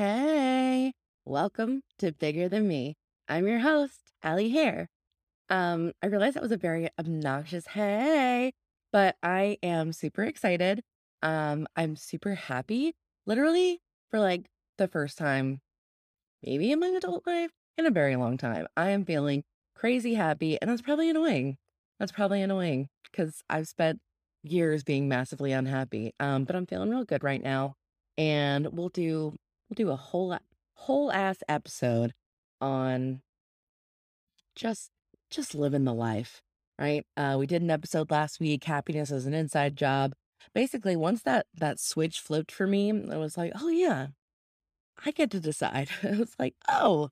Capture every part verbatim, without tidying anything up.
Hey, welcome to Bigger Than Me. I'm your host, Allie Hare. Um, I realize that was a very obnoxious hey, but I am super excited. Um, I'm super happy, literally for like the first time, maybe in my adult life, in a very long time. I am feeling crazy happy, and that's probably annoying. That's probably annoying because I've spent years being massively unhappy, um, but I'm feeling real good right now. And we'll do we'll do a whole whole ass episode on just just living the life, right? Uh, we did an episode last week, happiness is an inside job. Basically, once that that switch flipped for me, I was like, oh yeah, I get to decide. It was like, oh,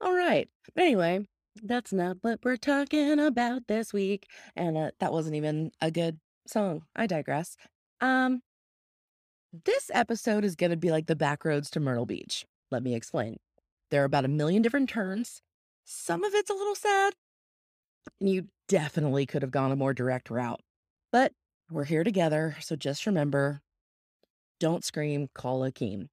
all right. But anyway, that's not what we're talking about this week, and uh, that wasn't even a good song. I digress. Um. This episode is going to be like the back roads to Myrtle Beach. Let me explain. There are about a million different turns. Some of it's a little sad, and you definitely could have gone a more direct route. But we're here together, so just remember, don't scream, call Akim.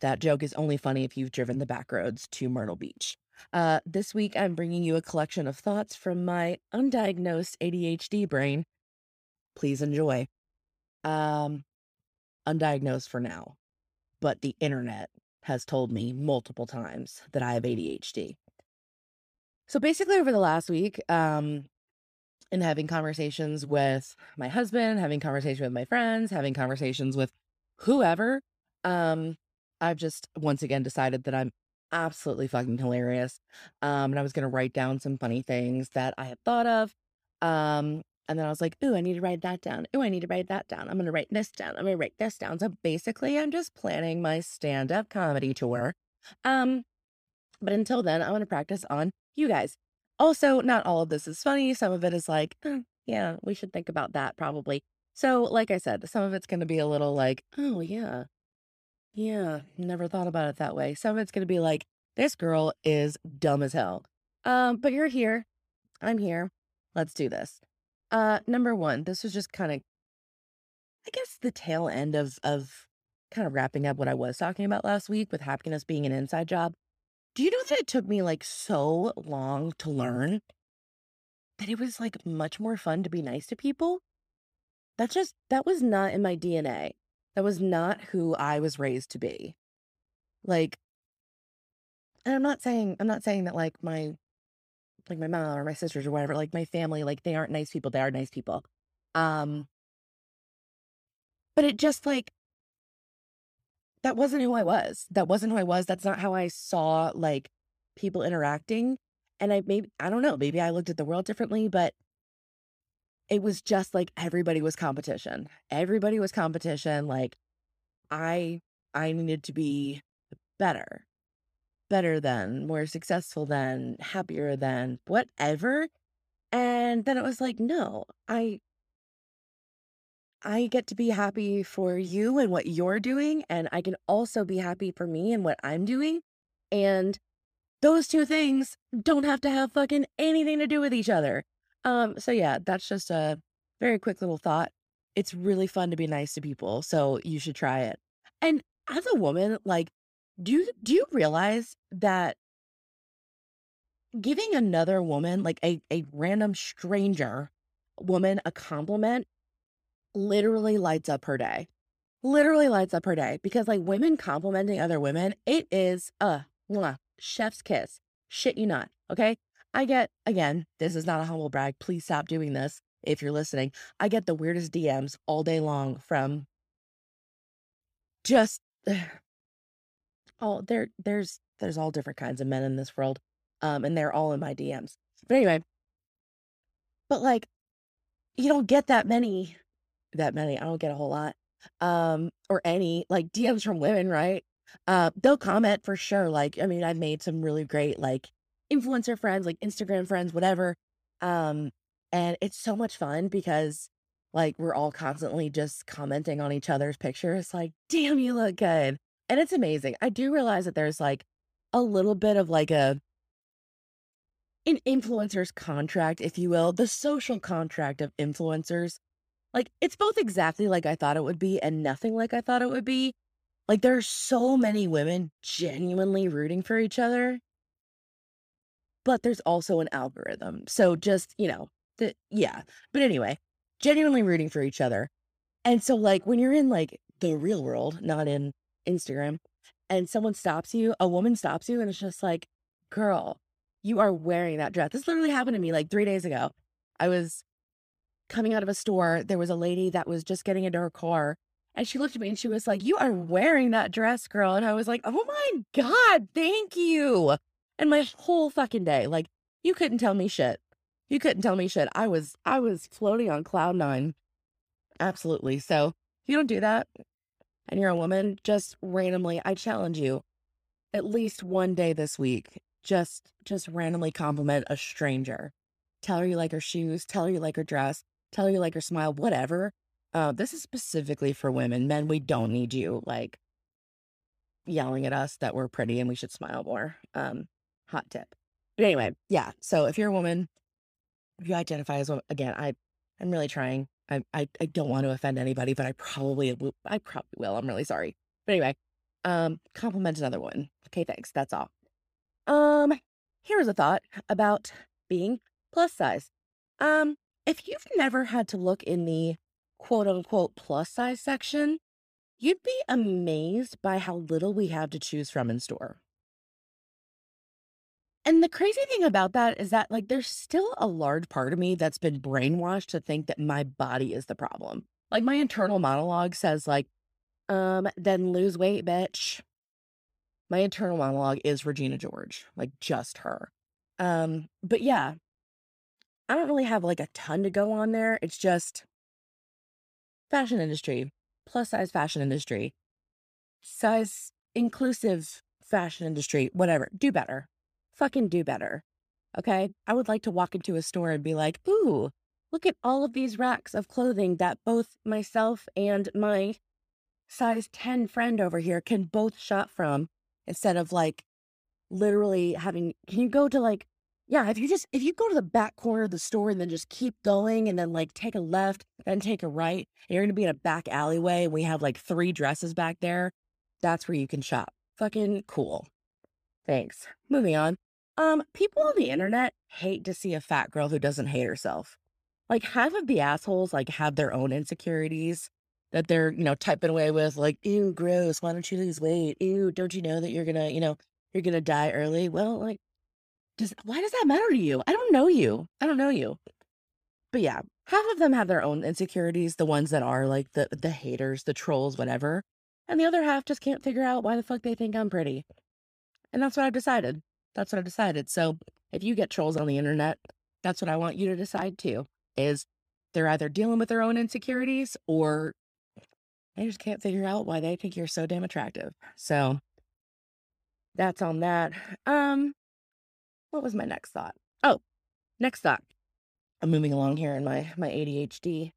That joke is only funny if you've driven the back roads to Myrtle Beach. Uh, this week, I'm bringing you a collection of thoughts from my undiagnosed A D H D brain. Please enjoy. Um... Undiagnosed for now, but the internet has told me multiple times that I have A D H D. So basically over the last week, um, in having conversations with my husband, having conversations with my friends, having conversations with whoever, um, I've just once again decided that I'm absolutely fucking hilarious. Um, and I was going to write down some funny things that I had thought of. Um, And then I was like, ooh, I need to write that down. Ooh, I need to write that down. I'm going to write this down. I'm going to write this down. So basically, I'm just planning my stand-up comedy tour. Um, but until then, I want to practice on you guys. Also, not all of this is funny. Some of it is like, oh, yeah, we should think about that probably. So like I said, some of it's going to be a little like, oh, yeah. Yeah, never thought about it that way. Some of it's going to be like, this girl is dumb as hell. Um, but you're here. I'm here. Let's do this. Uh, number one, this was just kind of, I guess, the tail end of, of kind of wrapping up what I was talking about last week with happiness being an inside job. Do you know that it took me like so long to learn that it was like much more fun to be nice to people? That just, that was not in my D N A. That was not who I was raised to be. Like, and I'm not saying, I'm not saying that like my like my mom or my sisters or whatever, like my family, like they aren't nice people. They are nice people. Um, but it just like, that wasn't who I was. That wasn't who I was. That's not how I saw like people interacting. And I maybe, I don't know, maybe I looked at the world differently, but it was just like, everybody was competition. Everybody was competition. Like I, I needed to be better. better than, more successful than, happier than, whatever. And then it was like, no, I I get to be happy for you and what you're doing, and I can also be happy for me and what I'm doing. And those two things don't have to have fucking anything to do with each other. Um, so yeah, that's just a very quick little thought. It's really fun to be nice to people, so you should try it. And as a woman, like, Do you, do you realize that giving another woman, like a, a random stranger woman, a compliment literally lights up her day? Literally lights up her day. Because like women complimenting other women, it is a uh, chef's kiss. Shit you not. Okay. I get, again, this is not a humble brag. Please stop doing this if you're listening. I get the weirdest D Ms all day long from just... Ugh. Oh, there, there's, there's all different kinds of men in this world. Um, and they're all in my D Ms, but anyway, but like, you don't get that many, that many, I don't get a whole lot, um, or any like D Ms from women, right? Uh, they'll comment for sure. Like, I mean, I've made some really great, like influencer friends, like Instagram friends, whatever. Um, and it's so much fun because like, we're all constantly just commenting on each other's pictures. Like, damn, you look good. And it's amazing. I do realize that there's like a little bit of like a, an influencer's contract, if you will, the social contract of influencers. Like it's both exactly like I thought it would be and nothing like I thought it would be. Like, there are so many women genuinely rooting for each other, but there's also an algorithm. So just, you know, the, yeah. But anyway, genuinely rooting for each other. And so, like, when you're in, like, the real world, not in Instagram, and someone stops you, a woman stops you, and it's just like, girl, you are wearing that dress. This literally happened to me like three days ago. I was coming out of a store. There was a lady that was just getting into her car, and she looked at me and she was like, you are wearing that dress, girl. And I was like, oh my God, thank you. And my whole fucking day, like, you couldn't tell me shit. You couldn't tell me shit. I was, I was floating on cloud nine. Absolutely. So if you don't do that and you're a woman, just randomly, I challenge you, at least one day this week, just, just randomly compliment a stranger. Tell her you like her shoes, tell her you like her dress, tell her you like her smile, whatever. Uh, this is specifically for women. Men, we don't need you, like, yelling at us that we're pretty and we should smile more. Um, hot tip. But anyway, yeah. So if you're a woman, if you identify as a woman, again, I, I'm really trying. I, I, I don't want to offend anybody, but I probably, I probably will. I'm really sorry. But anyway, um, compliment another one. Okay, thanks. That's all. Um, here's a thought about being plus size. Um, if you've never had to look in the quote unquote plus size section, you'd be amazed by how little we have to choose from in store. And the crazy thing about that is that, like, there's still a large part of me that's been brainwashed to think that my body is the problem. Like, my internal monologue says, like, um, then lose weight, bitch. My internal monologue is Regina George, like, just her. Um, but yeah, I don't really have, like, a ton to go on there. It's just fashion industry, plus size fashion industry, size inclusive fashion industry, whatever. Do better. Fucking do better. Okay. I would like to walk into a store and be like, ooh, look at all of these racks of clothing that both myself and my size ten friend over here can both shop from, instead of, like, literally having, can you go to, like, yeah, if you just, if you go to the back corner of the store and then just keep going and then, like, take a left, then take a right, and you're going to be in a back alleyway and we have, like, three dresses back there. That's where you can shop. Fucking cool. Thanks. Moving on. Um, people on the internet hate to see a fat girl who doesn't hate herself. Like, half of the assholes, like, have their own insecurities that they're, you know, typing away with, like, ew, gross, why don't you lose weight? Ew, don't you know that you're gonna, you know, you're gonna die early? Well, like, does, why does that matter to you? I don't know you. I don't know you. But yeah, half of them have their own insecurities, the ones that are, like, the, the haters, the trolls, whatever. And the other half just can't figure out why the fuck they think I'm pretty. And that's what I've decided. That's what I've decided. So if you get trolls on the internet, that's what I want you to decide too, is they're either dealing with their own insecurities or they just can't figure out why they think you're so damn attractive. So that's on that. Um, what was my next thought? Oh, next thought. I'm moving along here in my, my A D H D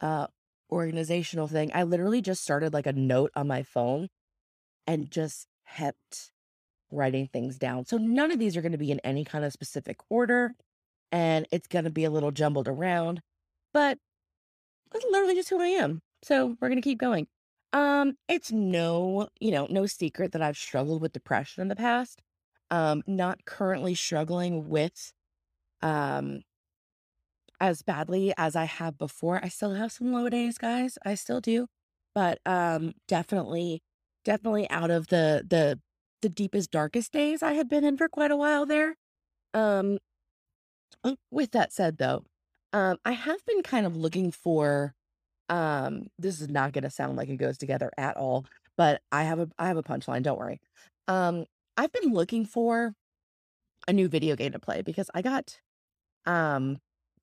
uh, organizational thing. I literally just started, like, a note on my phone and just kept writing things down. So none of these are going to be in any kind of specific order, and it's going to be a little jumbled around, but that's literally just who I am. So we're going to keep going. Um, it's no, you know, no secret that I've struggled with depression in the past. Um, not currently struggling with, um, as badly as I have before. I still have some low days, guys. I still do, but, um, definitely, definitely out of the, the, the deepest, darkest days I had been in for quite a while there. Um, with that said, though, um, I have been kind of looking for, um, this is not going to sound like it goes together at all, but I have a, I have a punchline. Don't worry. Um, I've been looking for a new video game to play because I got, um,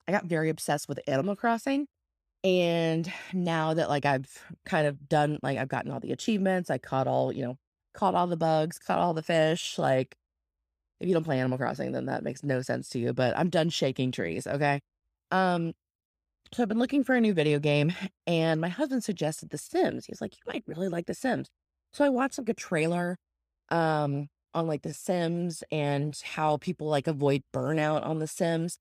I got very obsessed with Animal Crossing. And now that, like, I've kind of done, like, I've gotten all the achievements, I caught all, you know, caught all the bugs, caught all the fish. Like, if you don't play Animal Crossing, then that makes no sense to you, but I'm done shaking trees. Okay. Um, so I've been looking for a new video game, and my husband suggested The Sims. He's like, you might really like The Sims. So I watched, like, a trailer, um, on, like, The Sims and how people, like, avoid burnout on The Sims.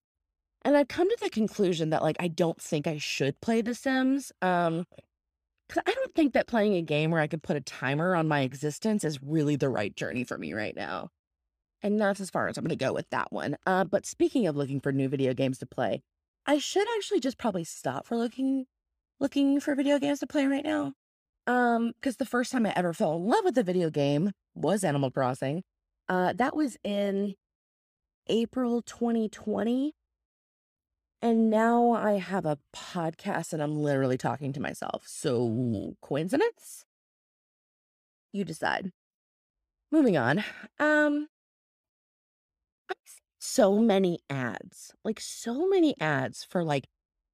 And I've come to the conclusion that, like, I don't think I should play The Sims. Um, Because I don't think that playing a game where I could put a timer on my existence is really the right journey for me right now. And that's as far as I'm going to go with that one. Uh, but speaking of looking for new video games to play, I should actually just probably stop for looking looking for video games to play right now. Um, because the first time I ever fell in love with a video game was Animal Crossing. Uh, that was in April twenty twenty. And now I have a podcast and I'm literally talking to myself. So, coincidence? You decide. Moving on. Um, I've seen so many ads, like so many ads for like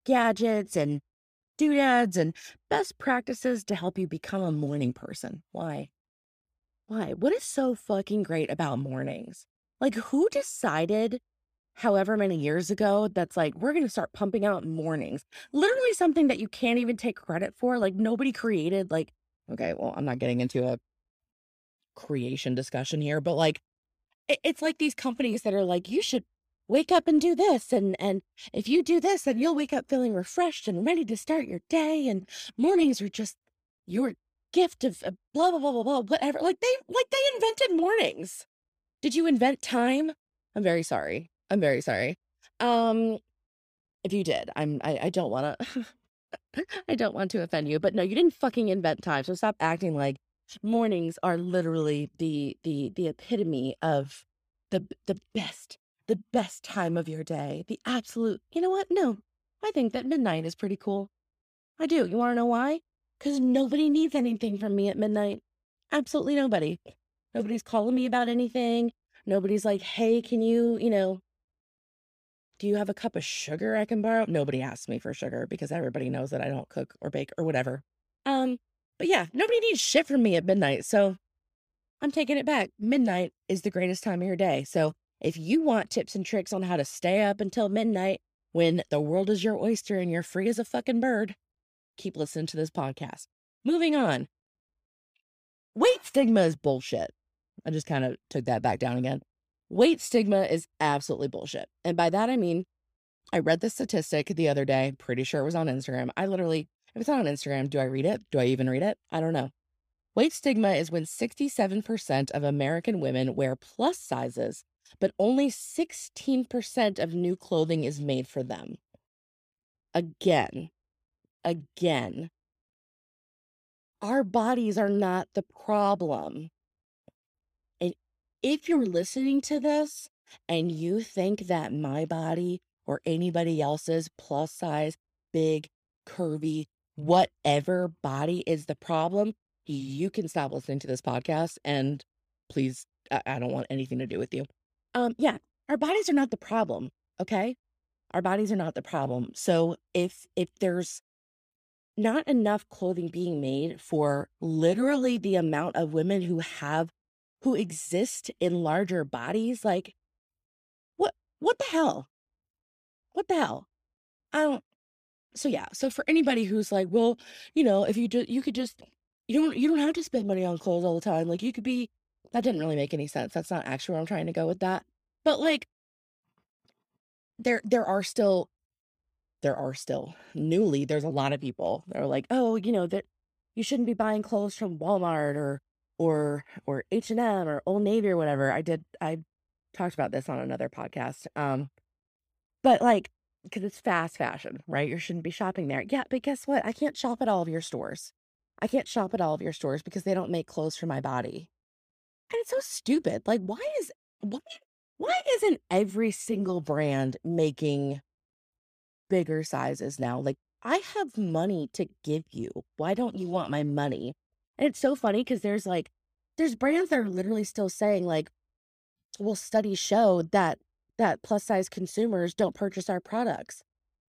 gadgets and doodads and best practices to help you become a morning person. Why? Why? What is so fucking great about mornings? Like, who decided however many years ago that's like, we're going to start pumping out mornings? Literally something that you can't even take credit for. Like, nobody created, like, okay, well, I'm not getting into a creation discussion here, but like, it, it's like these companies that are like, you should wake up and do this. And, and if you do this, then you'll wake up feeling refreshed and ready to start your day. And mornings are just your gift of blah, blah, blah, blah, blah, whatever. Like they, like they invented mornings. Did you invent time? I'm very sorry. I'm very sorry. Um, if you did, I'm, I, I don't want to, I don't want to offend you, but no, you didn't fucking invent time. So stop acting like mornings are literally the, the, the epitome of the, the best, the best time of your day. The absolute, you know what? No, I think that midnight is pretty cool. I do. You want to know why? Because nobody needs anything from me at midnight. Absolutely nobody. Nobody's calling me about anything. Nobody's like, hey, can you, you know, do you have a cup of sugar I can borrow? Nobody asks me for sugar because everybody knows that I don't cook or bake or whatever. Um, but yeah, nobody needs shit from me at midnight. So I'm taking it back. Midnight is the greatest time of your day. So if you want tips and tricks on how to stay up until midnight when the world is your oyster and you're free as a fucking bird, keep listening to this podcast. Moving on. Weight stigma is bullshit. I just kind of took that back down again. Weight stigma is absolutely bullshit. And by that, I mean, I read this statistic the other day. Pretty sure it was on Instagram. I literally, if it's not on Instagram, do I read it? Do I even read it? I don't know. Weight stigma is when sixty-seven percent of American women wear plus sizes, but only sixteen percent of new clothing is made for them. Again, again, our bodies are not the problem. If you're listening to this and you think that my body or anybody else's plus size, big, curvy, whatever body is the problem, you can stop listening to this podcast and please, I, I don't want anything to do with you. Um, yeah, our bodies are not the problem, okay? Our bodies are not the problem. So if if there's not enough clothing being made for literally the amount of women who have who exist in larger bodies, like, what, what the hell? What the hell? I don't, so yeah. So for anybody who's like, well, you know, if you do, you could just, you don't, you don't have to spend money on clothes all the time. Like you could be, that didn't really make any sense. That's not actually where I'm trying to go with that. But like, there, there are still, there are still newly, there's a lot of people that are like, oh, you know, that you shouldn't be buying clothes from Walmart or or or H and M or Old Navy or whatever. I did, I talked about this on another podcast. Um, but like, because it's fast fashion, right? You shouldn't be shopping there. Yeah, but guess what? I can't shop at all of your stores. I can't shop at all of your stores because they don't make clothes for my body. And it's so stupid. Like, why is, why, why isn't every single brand making bigger sizes now? Like, I have money to give you. Why don't you want my money? And it's so funny because there's like, there's brands that are literally still saying like, well, studies show that that plus size consumers don't purchase our products.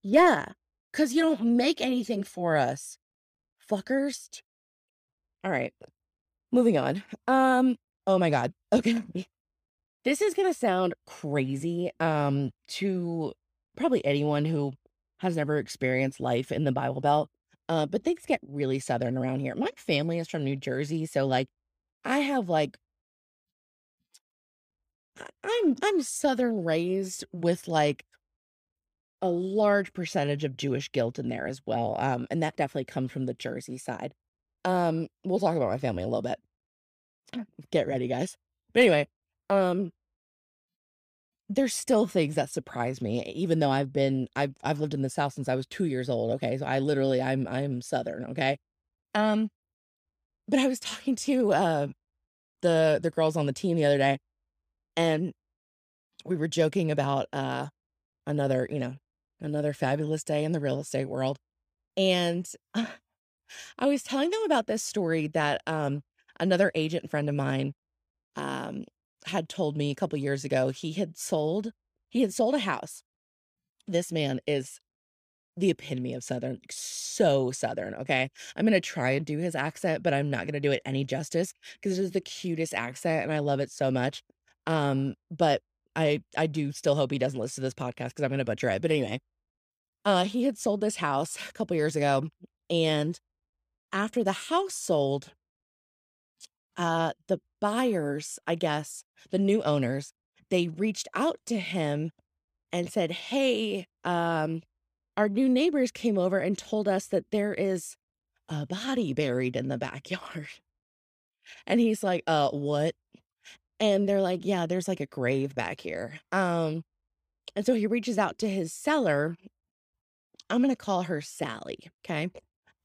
Yeah, because you don't make anything for us, fuckers. All right, moving on. Um, oh my God. Okay, this is gonna sound crazy um to probably anyone who has never experienced life in the Bible Belt. Uh, but things get really Southern around here. My family is from New Jersey. So like, I have like, I'm, I'm Southern raised with like a large percentage of Jewish guilt in there as well. Um, and that definitely comes from the Jersey side. Um, we'll talk about my family a little bit. Get ready, guys. But anyway, um, there's still things that surprise me, even though I've been, I've, I've lived in the South since I was two years old. Okay. So I literally, I'm, I'm Southern. Okay. Um, but I was talking to, uh, the, the girls on the team the other day, and we were joking about, uh, another, you know, another fabulous day in the real estate world. And uh, I was telling them about this story that, um, another agent friend of mine, um, had told me a couple years ago. He had sold, he had sold a house. This man is the epitome of Southern, so Southern, okay? I'm going to try and do his accent, but I'm not going to do it any justice because it is the cutest accent and I love it so much. Um, but I, I do still hope he doesn't listen to this podcast because I'm going to butcher it. But anyway, uh, he had sold this house a couple years ago. And after the house sold, Uh, the buyers, I guess, the new owners, they reached out to him and said, hey, um, our new neighbors came over and told us that there is a body buried in the backyard. And he's like, uh, what? And they're like, yeah, there's like a grave back here. Um, and so he reaches out to his seller. I'm going to call her Sally. Okay.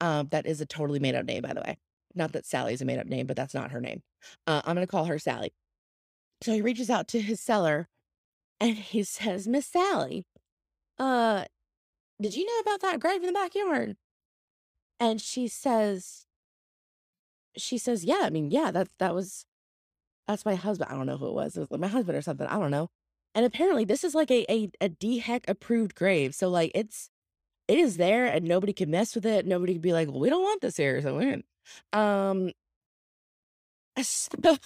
Um, that is a totally made up name, by the way. Not that Sally's a made-up name, but that's not her name. Uh, I'm going to call her Sally. So he reaches out to his seller, and he says, Miss Sally, uh, did you know about that grave in the backyard? And she says, she says, yeah, I mean, yeah, that, that was, that's my husband. I don't know who it was. It was like my husband or something. I don't know. And apparently this is like a, a, a D H E C approved grave. So like it's, it is there and nobody can mess with it. Nobody can be like, well, we don't want this here. So we're in. Um, so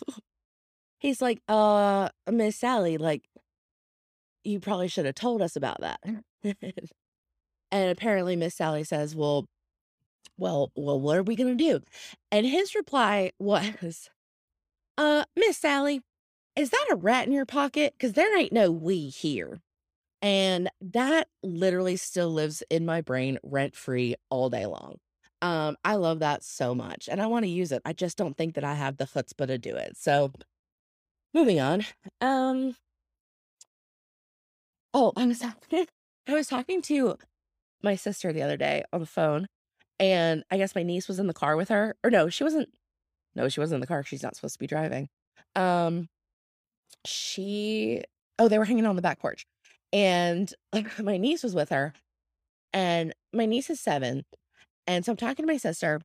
he's like, uh, Miss Sally, like, you probably should have told us about that. And apparently Miss Sally says, well, well, well, what are we going to do? And his reply was, uh, Miss Sally, is that a rat in your pocket? Cause there ain't no we here. And that literally still lives in my brain rent free all day long. Um, I love that so much and I want to use it. I just don't think that I have the chutzpah to do it. So moving on. Um, oh, I'm sorry. I was talking to my sister the other day on the phone, and I guess my niece was in the car with her, or no, she wasn't. No, she wasn't in the car. She's not supposed to be driving. Um, she, oh, they were hanging on the back porch, and my niece was with her, and my niece is seven. And so I'm talking to my sister,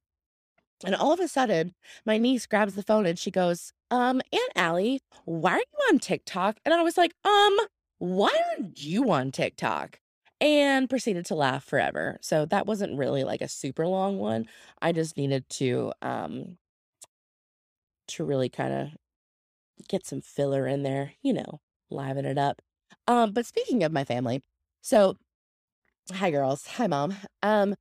and all of a sudden, my niece grabs the phone and she goes, um, Aunt Allie, why are you on TikTok? And I was like, um, why aren't you on TikTok? And proceeded to laugh forever. So that wasn't really like a super long one. I just needed to, um, to really kind of get some filler in there, you know, liven it up. Um, but speaking of my family, so hi girls, hi mom. Um,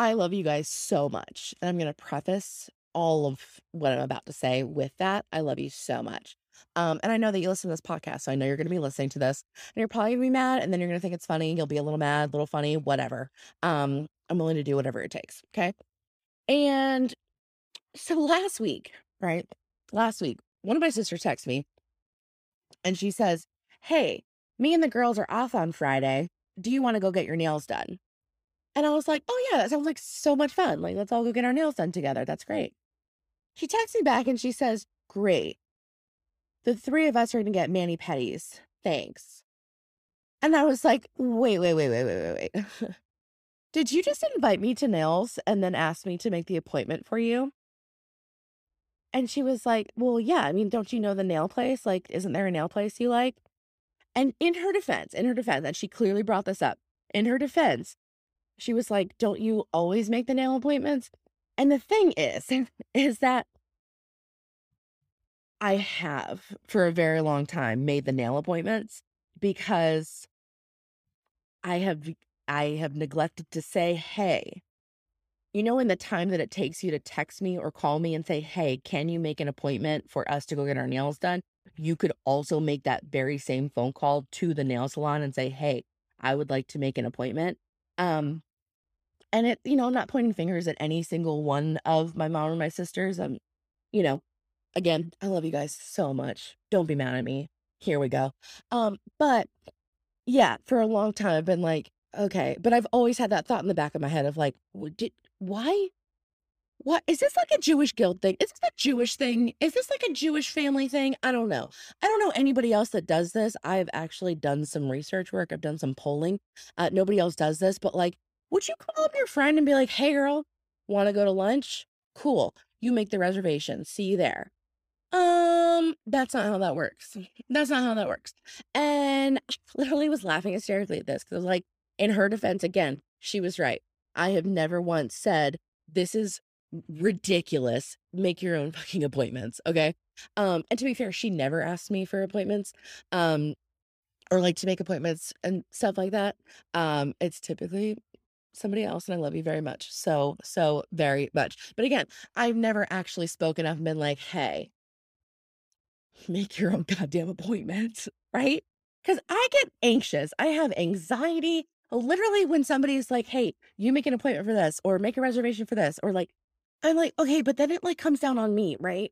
I love you guys so much. And I'm going to preface all of what I'm about to say with that. I love you so much. Um, and I know that you listen to this podcast, so I know you're going to be listening to this and you're probably going to be mad, and then you're going to think it's funny. You'll be a little mad, a little funny, whatever. Um, I'm willing to do whatever it takes. Okay. And so last week, right? Last week, one of my sisters texts me and she says, hey, me and the girls are off on Friday. Do you want to go get your nails done? And I was like, oh yeah, that sounds like so much fun. Like, let's all go get our nails done together. That's great. She texts me back and she says, great. The three of us are going to get mani-pedis. Thanks. And I was like, wait, wait, wait, wait, wait, wait, wait. Did you just invite me to nails and then ask me to make the appointment for you? And she was like, well, yeah, I mean, don't you know the nail place? Like, isn't there a nail place you like? And in her defense, in her defense, and she clearly brought this up, in her defense, she was like, don't you always make the nail appointments? And the thing is, is that I have for a very long time made the nail appointments because I have, I have neglected to say, hey, you know, in the time that it takes you to text me or call me and say, hey, can you make an appointment for us to go get our nails done? You could also make that very same phone call to the nail salon and say, hey, I would like to make an appointment. Um, and it, you know, I'm not pointing fingers at any single one of my mom or my sisters. Um, you know, again, I love you guys so much. Don't be mad at me. Here we go. Um, but yeah, for a long time, I've been like, okay, but I've always had that thought in the back of my head of like, did, why? What is this, like a Jewish guild thing? Is this a Jewish thing? Is this like a Jewish family thing? I don't know. I don't know anybody else that does this. I've actually done some research work. I've done some polling. Uh, nobody else does this, but like, would you call up your friend and be like, hey girl, want to go to lunch? Cool. You make the reservation. See you there. Um, that's not how that works. That's not how that works. And I literally was laughing hysterically at this because I was like, in her defense, again, she was right. I have never once said, this is ridiculous, make your own fucking appointments, okay? Um and to be fair, she never asked me for appointments um or like to make appointments and stuff like that. Um it's typically somebody else, and I love you very much, so so very much, but again, I've never actually spoken up and been like, hey, make your own goddamn appointments, right? Because I get anxious. I have anxiety literally when somebody's like, hey, you make an appointment for this or make a reservation for this, or like, I'm like, okay, but then it like comes down on me, right?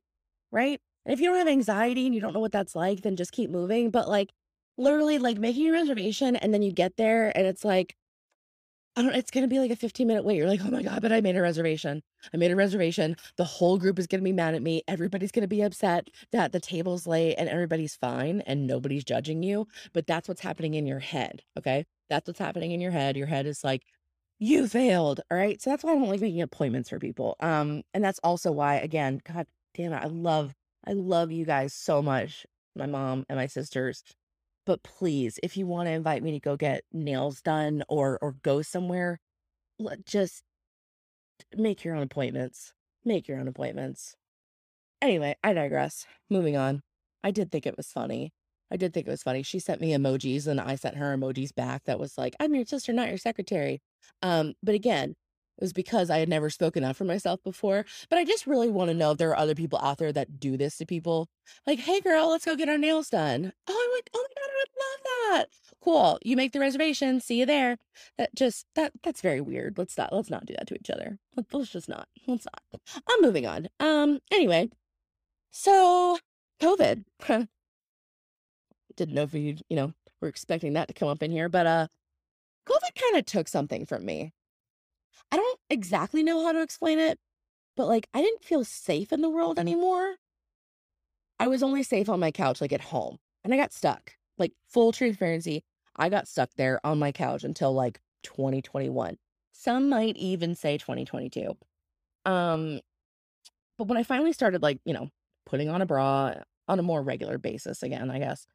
Right? And if you don't have anxiety and you don't know what that's like, then just keep moving. But like literally like making a reservation and then you get there and it's like, I don't, it's going to be like a fifteen minute wait. You're like, oh my God, but I made a reservation. I made a reservation. The whole group is going to be mad at me. Everybody's going to be upset that the table's late and everybody's fine and nobody's judging you. But that's what's happening in your head. Okay. That's what's happening in your head. Your head is like, you failed. All right. So that's why I don't like making appointments for people. Um, and that's also why, again, God damn it, I love, I love you guys so much, my mom and my sisters. But please, if you want to invite me to go get nails done or or go somewhere, let, just make your own appointments. Make your own appointments. Anyway, I digress. Moving on. I did think it was funny. I did think it was funny. She sent me emojis and I sent her emojis back that was like, I'm your sister, not your secretary. Um, but again, it was because I had never spoken up for myself before. But I just really want to know if there are other people out there that do this to people. Like, hey girl, let's go get our nails done. Oh, I would, oh my God, I would love that. Cool. You make the reservation. See you there. That just, that that's very weird. Let's not, let's not do that to each other. Let's, let's just not, let's not. I'm moving on. Um, anyway, so COVID. Didn't know if you, you know, were expecting that to come up in here, but uh, COVID kind of took something from me. I don't exactly know how to explain it, but like, I didn't feel safe in the world anymore. I was only safe on my couch, like at home, and I got stuck. Like, full transparency, I got stuck there on my couch until like twenty twenty-one. Some might even say twenty twenty-two. Um, but when I finally started, like, you know, putting on a bra on a more regular basis again, I guess,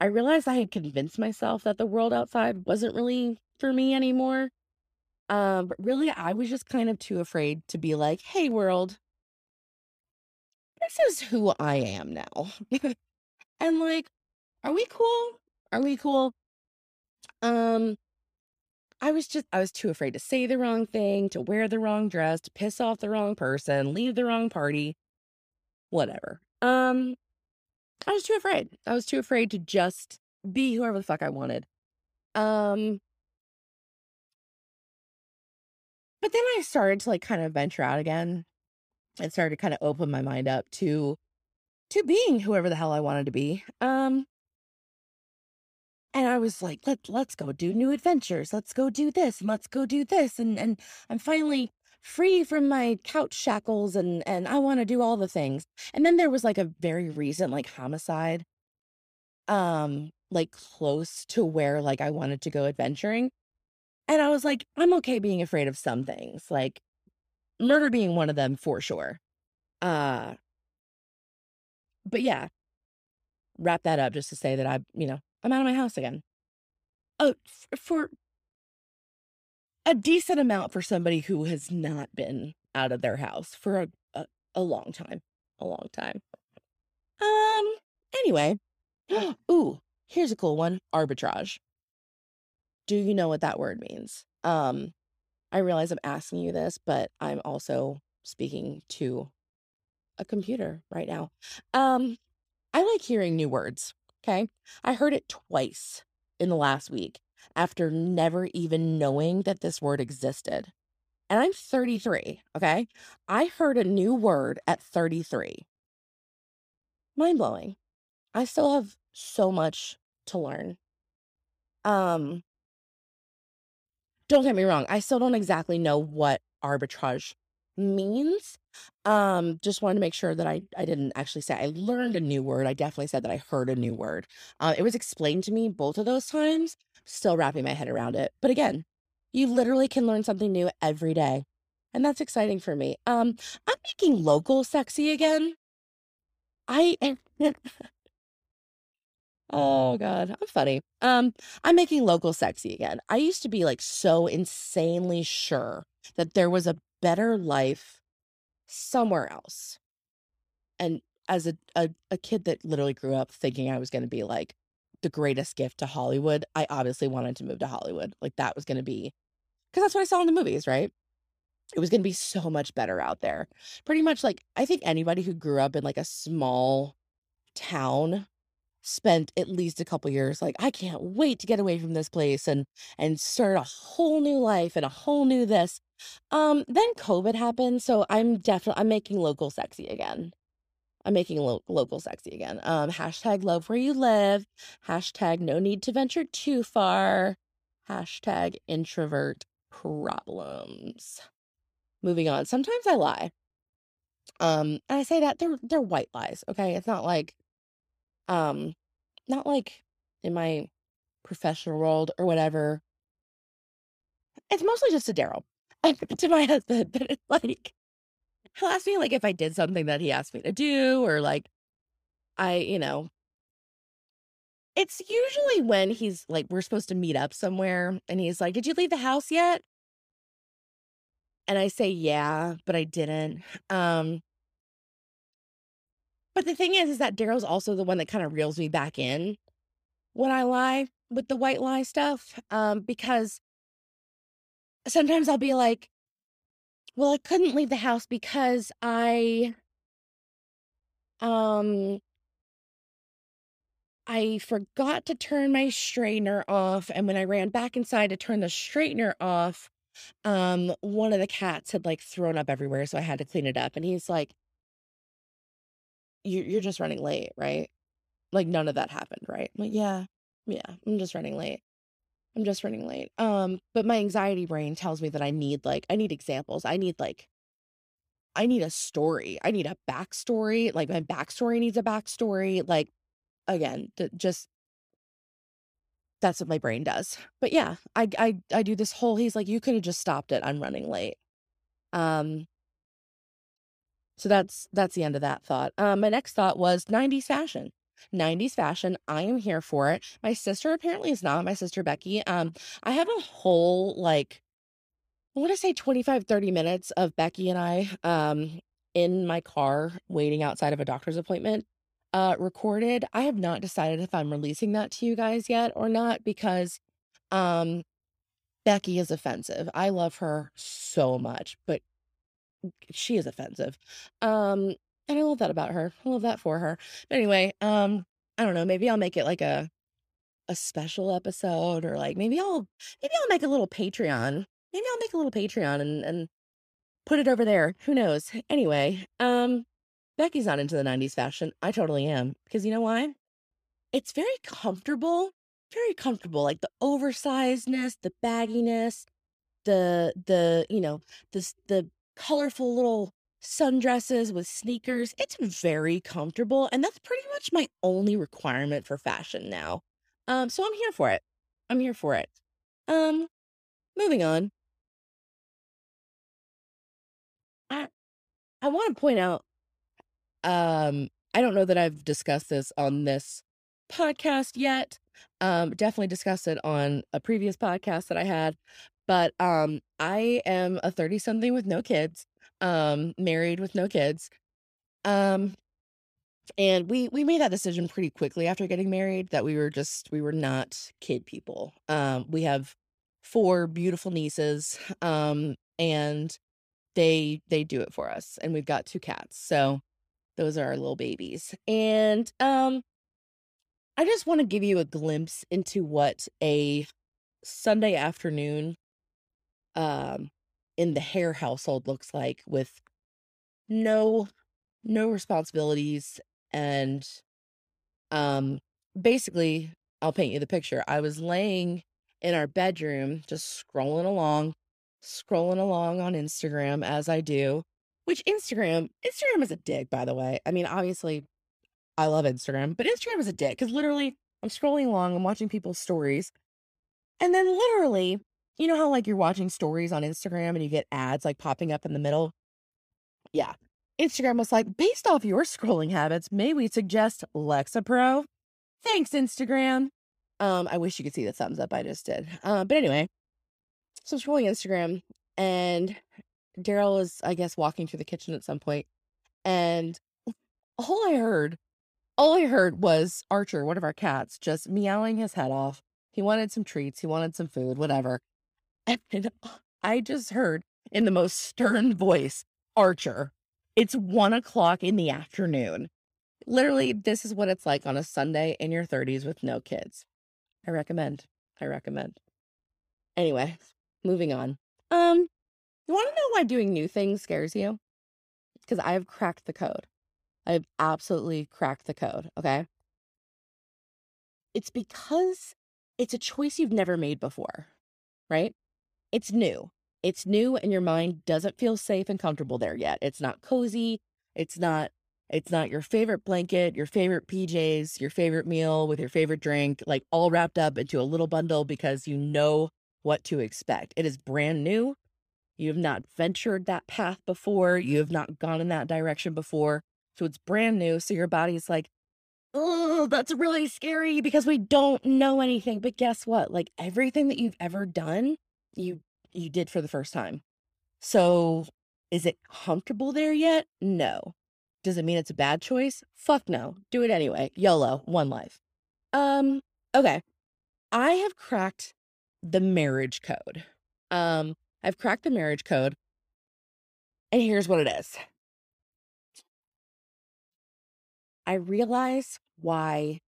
I realized I had convinced myself that the world outside wasn't really for me anymore. Um, but really, I was just kind of too afraid to be like, hey world, this is who I am now. And like, are we cool? Are we cool? Um, I was just, I was too afraid to say the wrong thing, to wear the wrong dress, to piss off the wrong person, leave the wrong party, whatever. Um, I was too afraid. I was too afraid to just be whoever the fuck I wanted. Um, but then I started to like kind of venture out again and started to kind of open my mind up to, to being whoever the hell I wanted to be. Um, and I was like, let, let's go do new adventures. Let's go do this. And let's go do this. And, and I'm finally free from my couch shackles, and and I want to do all the things. And then there was like a very recent like homicide, um, like close to where like I wanted to go adventuring. And I was like, I'm okay being afraid of some things, like murder being one of them for sure. Uh, but yeah, wrap that up just to say that I, you know, I'm out of my house again. Oh, for, for a decent amount for somebody who has not been out of their house for a, a, a long time, a long time. Um, anyway, ooh, here's a cool one. Arbitrage. Do you know what that word means? Um, I realize I'm asking you this, but I'm also speaking to a computer right now. Um, I like hearing new words. Okay. I heard it twice in the last week. after never even knowing that this word existed. And I'm thirty-three, okay? I heard a new word at thirty-three. Mind-blowing. I still have so much to learn. Um, don't get me wrong. I still don't exactly know what arbitrage means. Um, just wanted to make sure that I, I didn't actually say I learned a new word. I definitely said that I heard a new word. Uh, it was explained to me both of those times. Still wrapping my head around it. But again, you literally can learn something new every day. And that's exciting for me. Um, I'm making local sexy again. I am... Oh God, I'm funny. Um, I'm making local sexy again. I used to be like so insanely sure that there was a better life somewhere else. And as a, a, a kid that literally grew up thinking I was going to be like the greatest gift to Hollywood, I obviously wanted to move to Hollywood. Like that was going to be, because that's what I saw in the movies, right? It was going to be so much better out there. Pretty much like, I think anybody who grew up in like a small town spent at least a couple years like, I can't wait to get away from this place and and start a whole new life and a whole new this. Um, then COVID happened, so I'm definitely I'm making local sexy again. I'm making lo local sexy again. Um, hashtag love where you live. Hashtag no need to venture too far. Hashtag introvert problems. Moving on. Sometimes I lie. Um, and I say that they're they're white lies. Okay, it's not like. Um, not like in my professional world or whatever. It's mostly just to Daryl, to my husband. But it's like, he'll ask me like if I did something that he asked me to do, or like I, you know, it's usually when he's like, we're supposed to meet up somewhere and he's like, did you leave the house yet? And I say, yeah, but I didn't. Um, But the thing is, is that Daryl's also the one that kind of reels me back in when I lie with the white lie stuff, um, because sometimes I'll be like, well, I couldn't leave the house because I, um, I forgot to turn my straightener off. And when I ran back inside to turn the straightener off, um, one of the cats had like thrown up everywhere. So I had to clean it up. And he's like, you're just running late, right? Like none of that happened, right? I'm like, yeah, yeah, I'm just running late. I'm just running late. Um, but my anxiety brain tells me that I need like, I need examples. I need like, I need a story. I need a backstory. Like my backstory needs a backstory. Like again, th just, that's what my brain does. But yeah, I, I, I do this whole, he's like, you could have just stopped it. I'm running late. Um, So that's that's the end of that thought. Um, my next thought was nineties fashion. nineties fashion, I am here for it. My sister apparently is not. My sister Becky. Um, I have a whole, like, I want to say twenty-five, thirty minutes of Becky and I um, in my car waiting outside of a doctor's appointment uh, recorded. I have not decided if I'm releasing that to you guys yet or not because um, Becky is offensive. I love her so much, but she is offensive. Um, and I love that about her. I love that for her. But anyway, um, I don't know, maybe I'll make it like a, a special episode or like, maybe I'll, maybe I'll make a little Patreon. Maybe I'll make a little Patreon and, and put it over there. Who knows? Anyway, um, Becky's not into the nineties fashion. I totally am. Because you know why? It's very comfortable, very comfortable. Like the oversizedness, the bagginess, the, the, you know, the, the, colorful little sundresses with sneakers. It's very comfortable. And that's pretty much my only requirement for fashion now. Um, so I'm here for it. I'm here for it. Um, moving on. I, I want to point out, um, I don't know that I've discussed this on this podcast yet. Um, definitely discussed it on a previous podcast that I had. But um, I am a thirty-something with no kids, um, married with no kids. Um, and we we made that decision pretty quickly after getting married that we were just, we were not kid people. Um, we have four beautiful nieces um, and they, they do it for us. And we've got two cats. So those are our little babies. And um, I just want to give you a glimpse into what a Sunday afternoon um, in the Hare household looks like, with no no responsibilities. And um, basically, I'll paint you the picture. I was laying in our bedroom, just scrolling along, scrolling along on Instagram as I do, which Instagram, Instagram is a dig, by the way. I mean, obviously, I love Instagram, but Instagram is a dick because literally I'm scrolling along, I'm watching people's stories. And then literally, you know how like you're watching stories on Instagram and you get ads like popping up in the middle? Yeah. Instagram was like, based off your scrolling habits, may we suggest Lexapro? Thanks, Instagram. Um, I wish you could see the thumbs up I just did. Uh, but anyway, so I'm scrolling Instagram and Daryl is, I guess, walking through the kitchen at some point. And all I heard All I heard was Archer, one of our cats, just meowing his head off. He wanted some treats. He wanted some food, whatever. And I just heard in the most stern voice, Archer, it's one o'clock in the afternoon. Literally, this is what it's like on a Sunday in your thirties with no kids. I recommend. I recommend. Anyway, moving on. Um, you want to know why doing new things scares you? Because I have cracked the code. I've absolutely cracked the code, okay? It's because it's a choice you've never made before, right? It's new. It's new and your mind doesn't feel safe and comfortable there yet. It's not cozy. It's not it's not your favorite blanket, your favorite P Js, your favorite meal with your favorite drink, like all wrapped up into a little bundle because you know what to expect. It is brand new. You have not ventured that path before. You have not gone in that direction before. So it's brand new. So your body's like, oh, that's really scary because we don't know anything. But guess what? Like everything that you've ever done, you you did for the first time. So is it comfortable there yet? No. Does it mean it's a bad choice? Fuck no. Do it anyway. YOLO. One life. Um, okay. I have cracked the marriage code. Um, I've cracked the marriage code. And here's what it is. I realize why,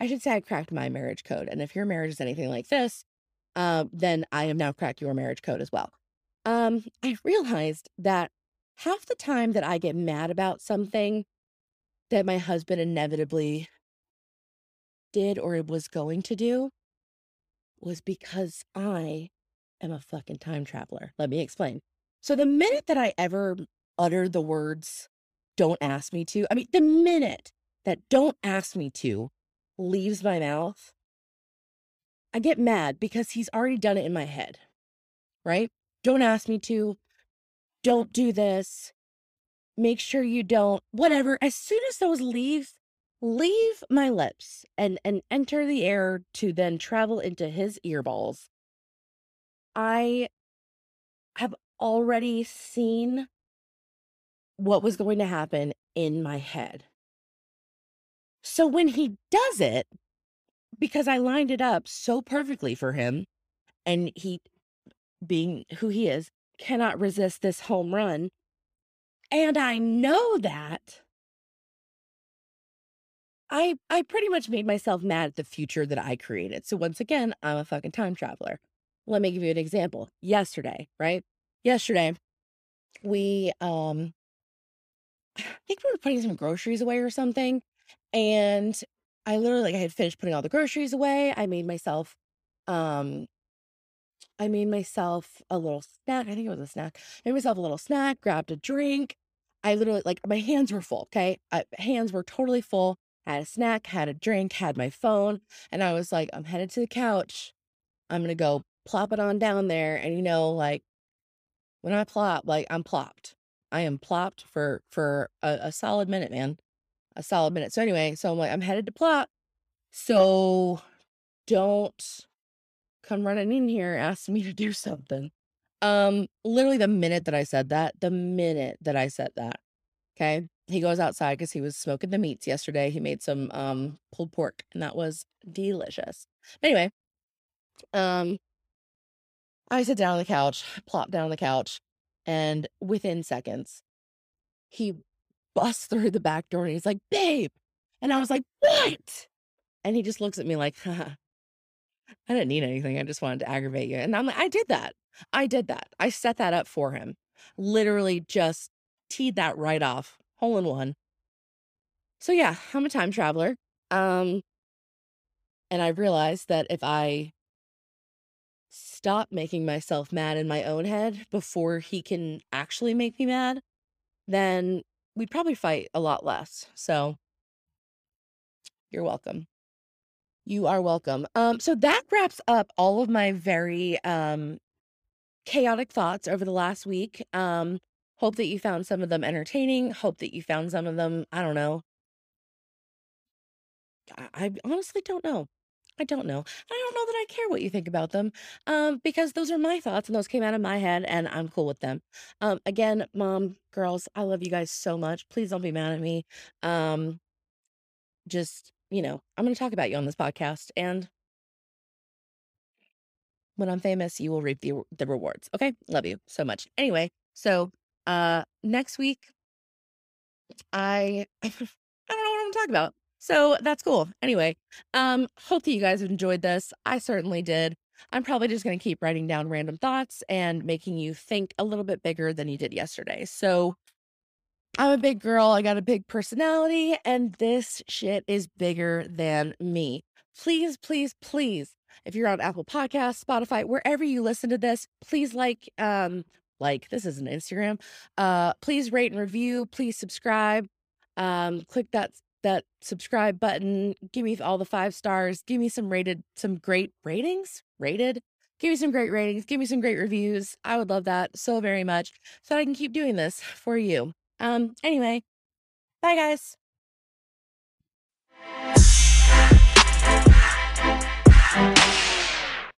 I should say I cracked my marriage code. And if your marriage is anything like this, uh, then I have now cracked your marriage code as well. Um, I realized that half the time that I get mad about something that my husband inevitably did or was going to do was because I am a fucking time traveler. Let me explain. So the minute that I ever utter the words, don't ask me to. I mean, the minute that don't ask me to leaves my mouth, I get mad because he's already done it in my head, right? Don't ask me to. Don't do this. Make sure you don't. Whatever. As soon as those leave, leave my lips and, and enter the air to then travel into his earballs, I have already seen what was going to happen in my head. So when he does it, because I lined it up so perfectly for him, and he, being who he is, cannot resist this home run, and I know that, I, I pretty much made myself mad at the future that I created. So once again, I'm a fucking time traveler. Let me give you an example. Yesterday, right? Yesterday, we, um, I think we were putting some groceries away or something. And I literally, like I had finished putting all the groceries away. I made myself, um, I made myself a little snack. I think it was a snack. I made myself a little snack, grabbed a drink. I literally, like my hands were full. Okay. I, hands were totally full. I had a snack, had a drink, had my phone. And I was like, I'm headed to the couch. I'm going to go plop it on down there. And you know, like when I plop, like I'm plopped. I am plopped for, for a, a solid minute, man, a solid minute. So anyway, so I'm like, I'm headed to plop. So don't come running in here asking me to do something. Um, literally the minute that I said that, the minute that I said that, okay. He goes outside because he was smoking the meats yesterday. He made some, um, pulled pork and that was delicious. But anyway, um, I sit down on the couch, plop down on the couch. And within seconds, he busts through the back door and he's like, babe. And I was like, what? And he just looks at me like, haha. I didn't need anything. I just wanted to aggravate you. And I'm like, I did that. I did that. I set that up for him. Literally just teed that right off. Hole in one. So yeah, I'm a time traveler. Um, and I realized that if I stop making myself mad in my own head before he can actually make me mad, then we'd probably fight a lot less. So you're welcome. You are welcome. Um, so that wraps up all of my very um, chaotic thoughts over the last week. Um, hope that you found some of them entertaining. Hope that you found some of them, I don't know. I, I honestly don't know. I don't know. I don't know that I care what you think about them um, because those are my thoughts and those came out of my head and I'm cool with them. Um, again, mom, girls, I love you guys so much. Please don't be mad at me. Um, just... You know, I'm going to talk about you on this podcast, and when I'm famous, you will reap the, the rewards. Okay. Love you so much. Anyway. So, uh, next week, I, I don't know what I'm talking about. So that's cool. Anyway. Um, hope that you guys have enjoyed this. I certainly did. I'm probably just going to keep writing down random thoughts and making you think a little bit bigger than you did yesterday. So I'm a big girl. I got a big personality, and this shit is bigger than me. Please, please, please, if you're on Apple Podcasts, Spotify, wherever you listen to this, please like, um, like, this is an Instagram. Uh, please rate and review. Please subscribe. Um, click that, that subscribe button. Give me all the five stars. Give me some rated, some great ratings, rated. Give me some great ratings. Give me some great reviews. I would love that so very much so that I can keep doing this for you. Um, anyway, bye guys.